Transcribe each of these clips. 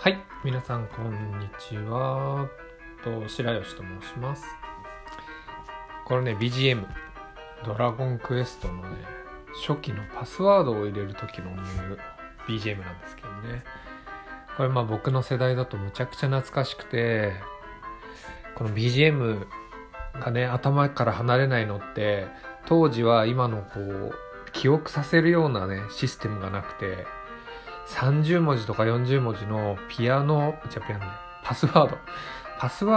はい、皆さんこんにちは。白吉と申します。これね、BGM ドラゴンクエストのね、初期のパスワードを入れる時の BGM なんですけどね。これ僕の世代だとむちゃくちゃ懐かしくて、この BGM がね、頭から離れないのって、当時は今の記憶させるようなね、システムがなくて、30文字とか40文字のパスワ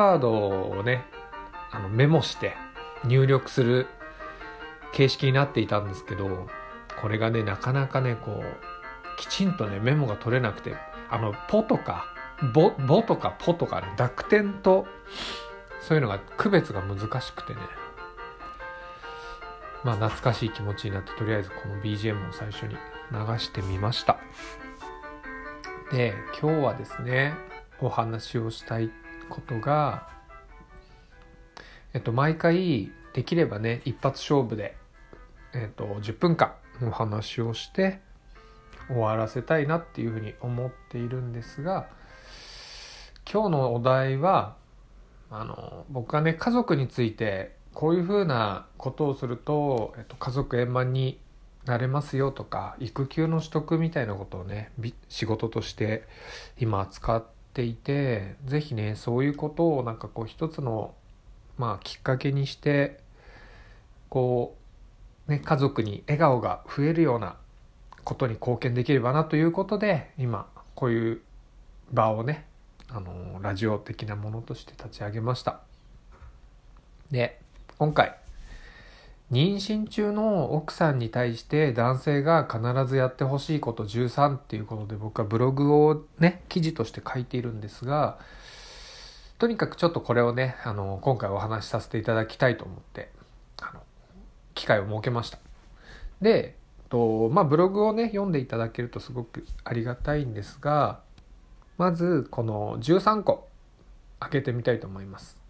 ードをね、メモして入力する形式になっていたんですけど、これがね、なかなかね、きちんとね、メモが取れなくて、ポとか、ボとかポとかね、濁点と、そういうのが区別が難しくてね、懐かしい気持ちになって、とりあえずこの BGM を最初に流してみました。で、今日はですね、お話をしたいことが、毎回できればね、一発勝負で、10分間お話をして終わらせたいなっていうふうに思っているんですが、今日のお題は、僕がね、家族についてこういうふうなことをすると、家族円満になれますよとか、育休の取得みたいなことをね、仕事として今扱っていて、ぜひね、そういうことを一つのきっかけにして家族に笑顔が増えるようなことに貢献できればなということで、今こういう場をね、ラジオ的なものとして立ち上げました。で、今回、妊娠中の奥さんに対して男性が必ずやってほしいこと13っていうことで、僕はブログをね、記事として書いているんですが、とにかくちょっとこれをね、今回お話しさせていただきたいと思って機会を設けました。で、ブログをね、読んでいただけるとすごくありがたいんですが、まずこの13個開けてみたいと思います。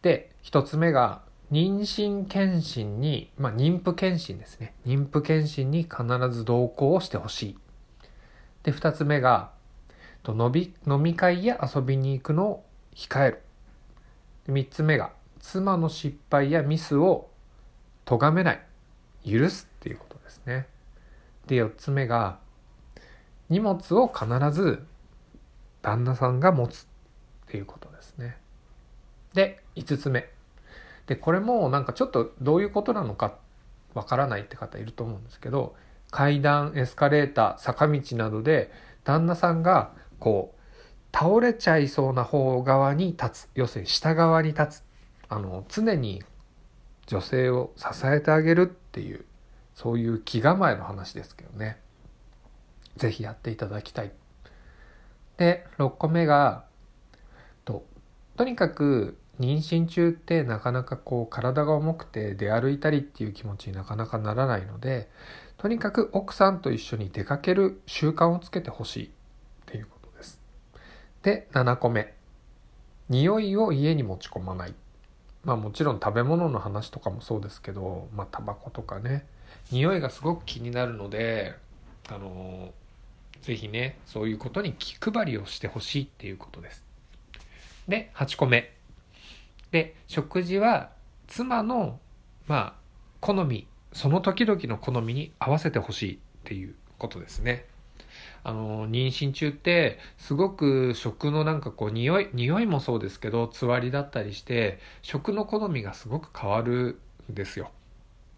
で、1つ目が妊娠検診に、妊婦検診ですね。妊婦検診に必ず同行をしてほしい。で、2つ目が、飲み会や遊びに行くのを控える。3つ目が、妻の失敗やミスを咎めない。許すっていうことですね。で、4つ目が、荷物を必ず旦那さんが持つっていうことですね。で、5つ目。で、これもちょっとどういうことなのかわからないって方いると思うんですけど、階段、エスカレーター、坂道などで旦那さんが倒れちゃいそうな方側に立つ、要するに下側に立つ、常に女性を支えてあげるっていう、そういう気構えの話ですけどね、ぜひやっていただきたい。で、6個目が、とにかく妊娠中ってなかなか体が重くて出歩いたりっていう気持ちになかなかならないので、とにかく奥さんと一緒に出かける習慣をつけてほしいっていうことです。で、7個目。匂いを家に持ち込まない。もちろん食べ物の話とかもそうですけど、タバコとかね、匂いがすごく気になるので、ぜひね、そういうことに気配りをしてほしいっていうことです。で、8個目。で、食事は妻の好み、その時々の好みに合わせてほしいっていうことですね。妊娠中ってすごく食の匂いもそうですけど、つわりだったりして、食の好みがすごく変わるんですよ。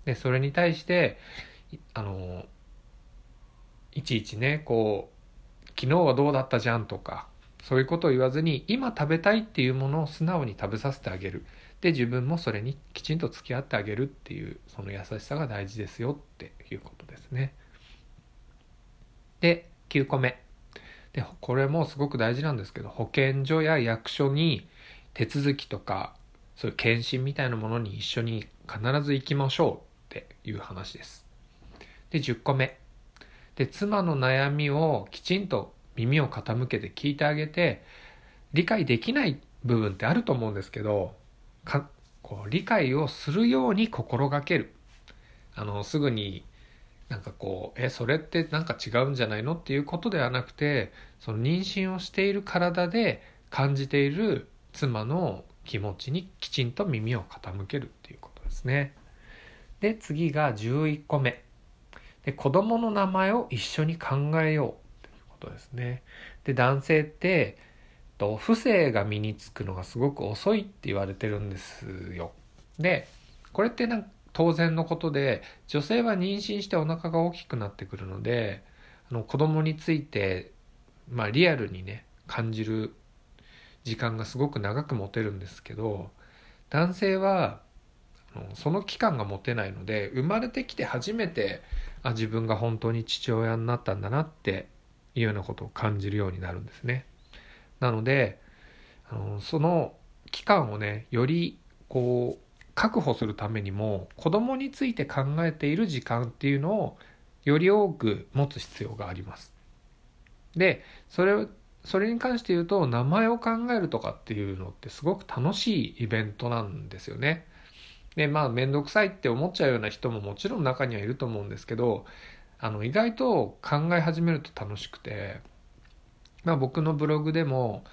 で、それに対していちいちね、昨日はどうだったじゃんとか、そういうことを言わずに、今食べたいっていうものを素直に食べさせてあげる。で、自分もそれにきちんと付き合ってあげるっていう、その優しさが大事ですよっていうことですね。で、9個目。で、これもすごく大事なんですけど、保健所や役所に手続きとか、そういう検診みたいなものに一緒に必ず行きましょうっていう話です。で、10個目。で、妻の悩みをきちんと耳を傾けて聞いてあげて、理解できない部分ってあると思うんですけど、理解をするように心がける。すぐになんかこうそれってなんか違うんじゃないのっていうことではなくて、その妊娠をしている体で感じている妻の気持ちにきちんと耳を傾けるっていうことですね。で次が11個目で、子供の名前を一緒に考えようということですね。で男性って父性が身につくのがすごく遅いって言われてるんですよ。でこれってなんか当然のことで、女性は妊娠してお腹が大きくなってくるので、子供について、リアルにね感じる時間がすごく長く持てるんですけど、男性はその期間が持てないので、生まれてきて初めて自分が本当に父親になったんだなっていうようなことを感じるようになるんですね。なのでその期間をねよりこう確保するためにも、子供について考えている時間っていうのをより多く持つ必要があります。で、それに関して言うと、名前を考えるとかっていうのってすごく楽しいイベントなんですよね。で、面倒くさいって思っちゃうような人ももちろん中にはいると思うんですけど、意外と考え始めると楽しくて、僕のブログでも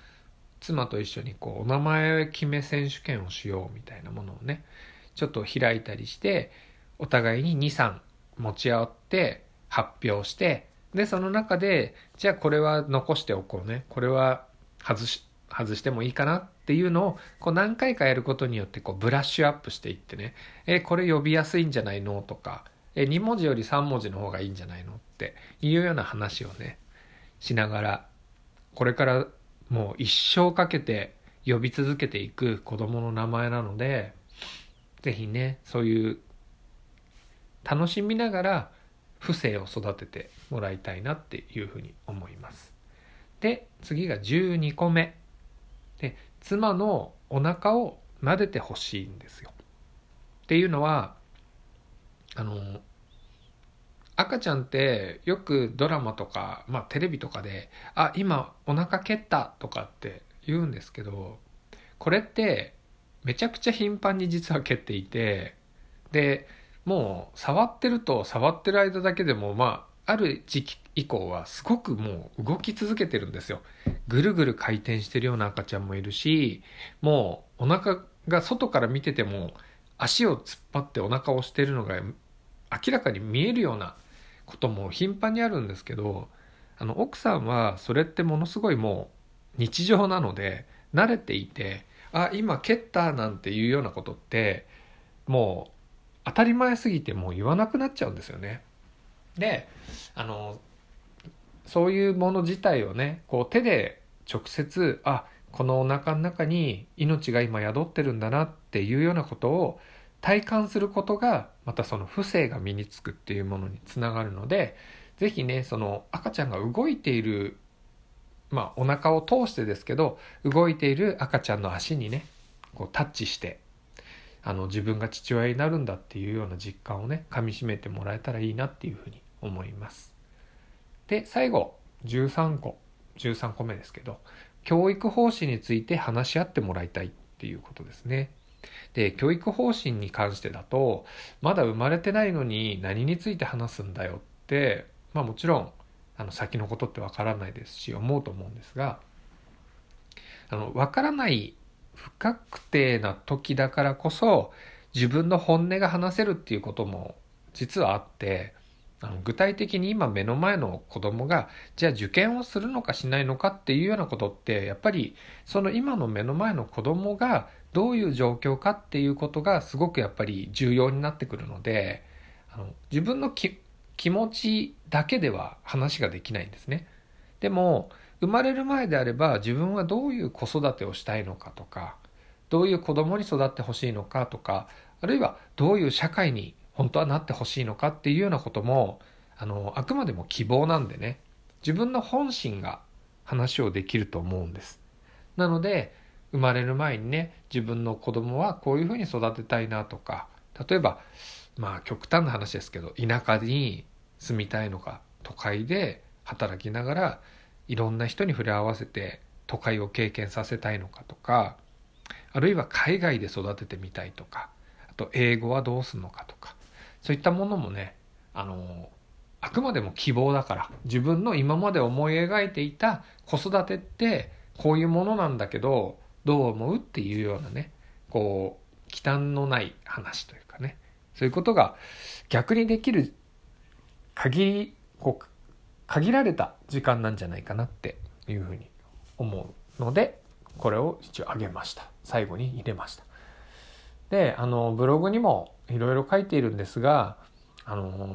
妻と一緒にお名前決め選手権をしようみたいなものをねちょっと開いたりして、お互いに 2,3 持ち合って発表して、でその中でじゃあこれは残しておこうね、これは外してもいいかなっていうのを何回かやることによってブラッシュアップしていってね、これ呼びやすいんじゃないのとか、2文字より3文字の方がいいんじゃないのっていうような話をねしながら、これからもう一生かけて呼び続けていく子供の名前なので、ぜひねそういう楽しみながら父性を育ててもらいたいなっていうふうに思います。で次が12個目で、妻のお腹を撫でてほしいんですよ。っていうのは赤ちゃんってよくドラマとか、テレビとかで「あ今お腹蹴った」とかって言うんですけど、これってめちゃくちゃ頻繁に実は蹴っていて、でもう触ってる間だけでもある時期以降はすごくもう動き続けてるんですよ。ぐるぐる回転してるような赤ちゃんもいるし、もうお腹が外から見てても足を突っ張ってお腹を押してるのが明らかに見えるようなことも頻繁にあるんですけど、奥さんはそれってものすごいもう日常なので慣れていて、あ今蹴ったなんていうようなことってもう当たり前すぎてもう言わなくなっちゃうんですよね。でそういうもの自体をね手で直接このお腹の中に命が今宿ってるんだなっていうようなことを体感することが、またその父性が身につくっていうものにつながるので、ぜひねその赤ちゃんが動いている、お腹を通してですけど動いている赤ちゃんの足にねタッチして、自分が父親になるんだっていうような実感をねかみしめてもらえたらいいなっていうふうに思います。で最後13個目ですけど、教育方針について話し合ってもらいたいっていうことですね。で教育方針に関してだと、まだ生まれてないのに何について話すんだよって、もちろん先のことってわからないですし思うと思うんですが、わからない不確定な時だからこそ自分の本音が話せるっていうことも実はあって、具体的に今目の前の子供がじゃあ受験をするのかしないのかっていうようなことって、やっぱりその今の目の前の子供がどういう状況かっていうことがすごくやっぱり重要になってくるので、自分の気持ちだけでは話ができないんですね。でも生まれる前であれば、自分はどういう子育てをしたいのかとか、どういう子供に育ってほしいのかとか、あるいはどういう社会に本当はなってほしいのかっていうようなことも、あくまでも希望なんでね、自分の本心が話をできると思うんです。なので生まれる前にね、自分の子供はこういうふうに育てたいなとか、例えば極端な話ですけど、田舎に住みたいのか都会で働きながらいろんな人に触れ合わせて都会を経験させたいのかとか、あるいは海外で育ててみたいとか、あと英語はどうするのかとか、そういったものもねあくまでも希望だから、自分の今まで思い描いていた子育てってこういうものなんだけどどう思うっていうようなね、こう忌憚のない話というかね、そういうことが逆にできる限られた時間なんじゃないかなっていうふうに思うので、これを一応あげました。最後に入れました。で、ブログにもいろいろ書いているんですが、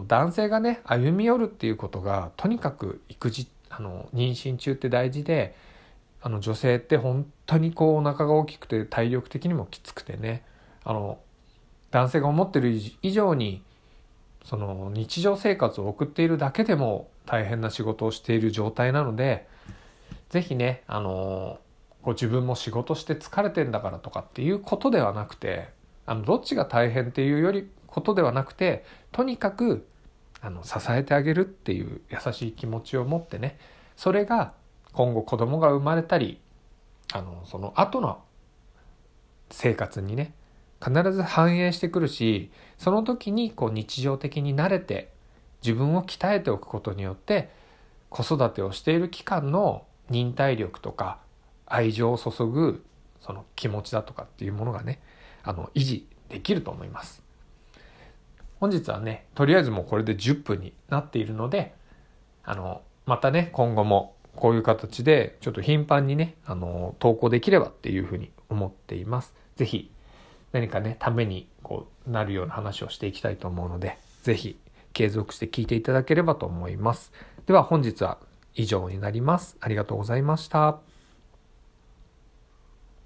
男性がね歩み寄るっていうことがとにかく妊娠中って大事で、女性って本当にこうお腹が大きくて体力的にもきつくてね、男性が思ってる以上にその日常生活を送っているだけでも大変な仕事をしている状態なので、ぜひねこう自分も仕事して疲れてんだからとかっていうことではなくて、どっちが大変っていうよりことではなくて、とにかく支えてあげるっていう優しい気持ちを持ってね、それが今後子供が生まれたりその後の生活にね必ず反映してくるし、その時にこう日常的に慣れて自分を鍛えておくことによって子育てをしている期間の忍耐力とか愛情を注ぐその気持ちだとかっていうものがね維持できると思います。本日はねとりあえずもうこれで10分になっているので、またね今後もこういう形でちょっと頻繁にね投稿できればっていうふうに思っています。ぜひ何かねためにこうなるような話をしていきたいと思うので、ぜひ継続して聞いていただければと思います。では本日は以上になります。ありがとうございました。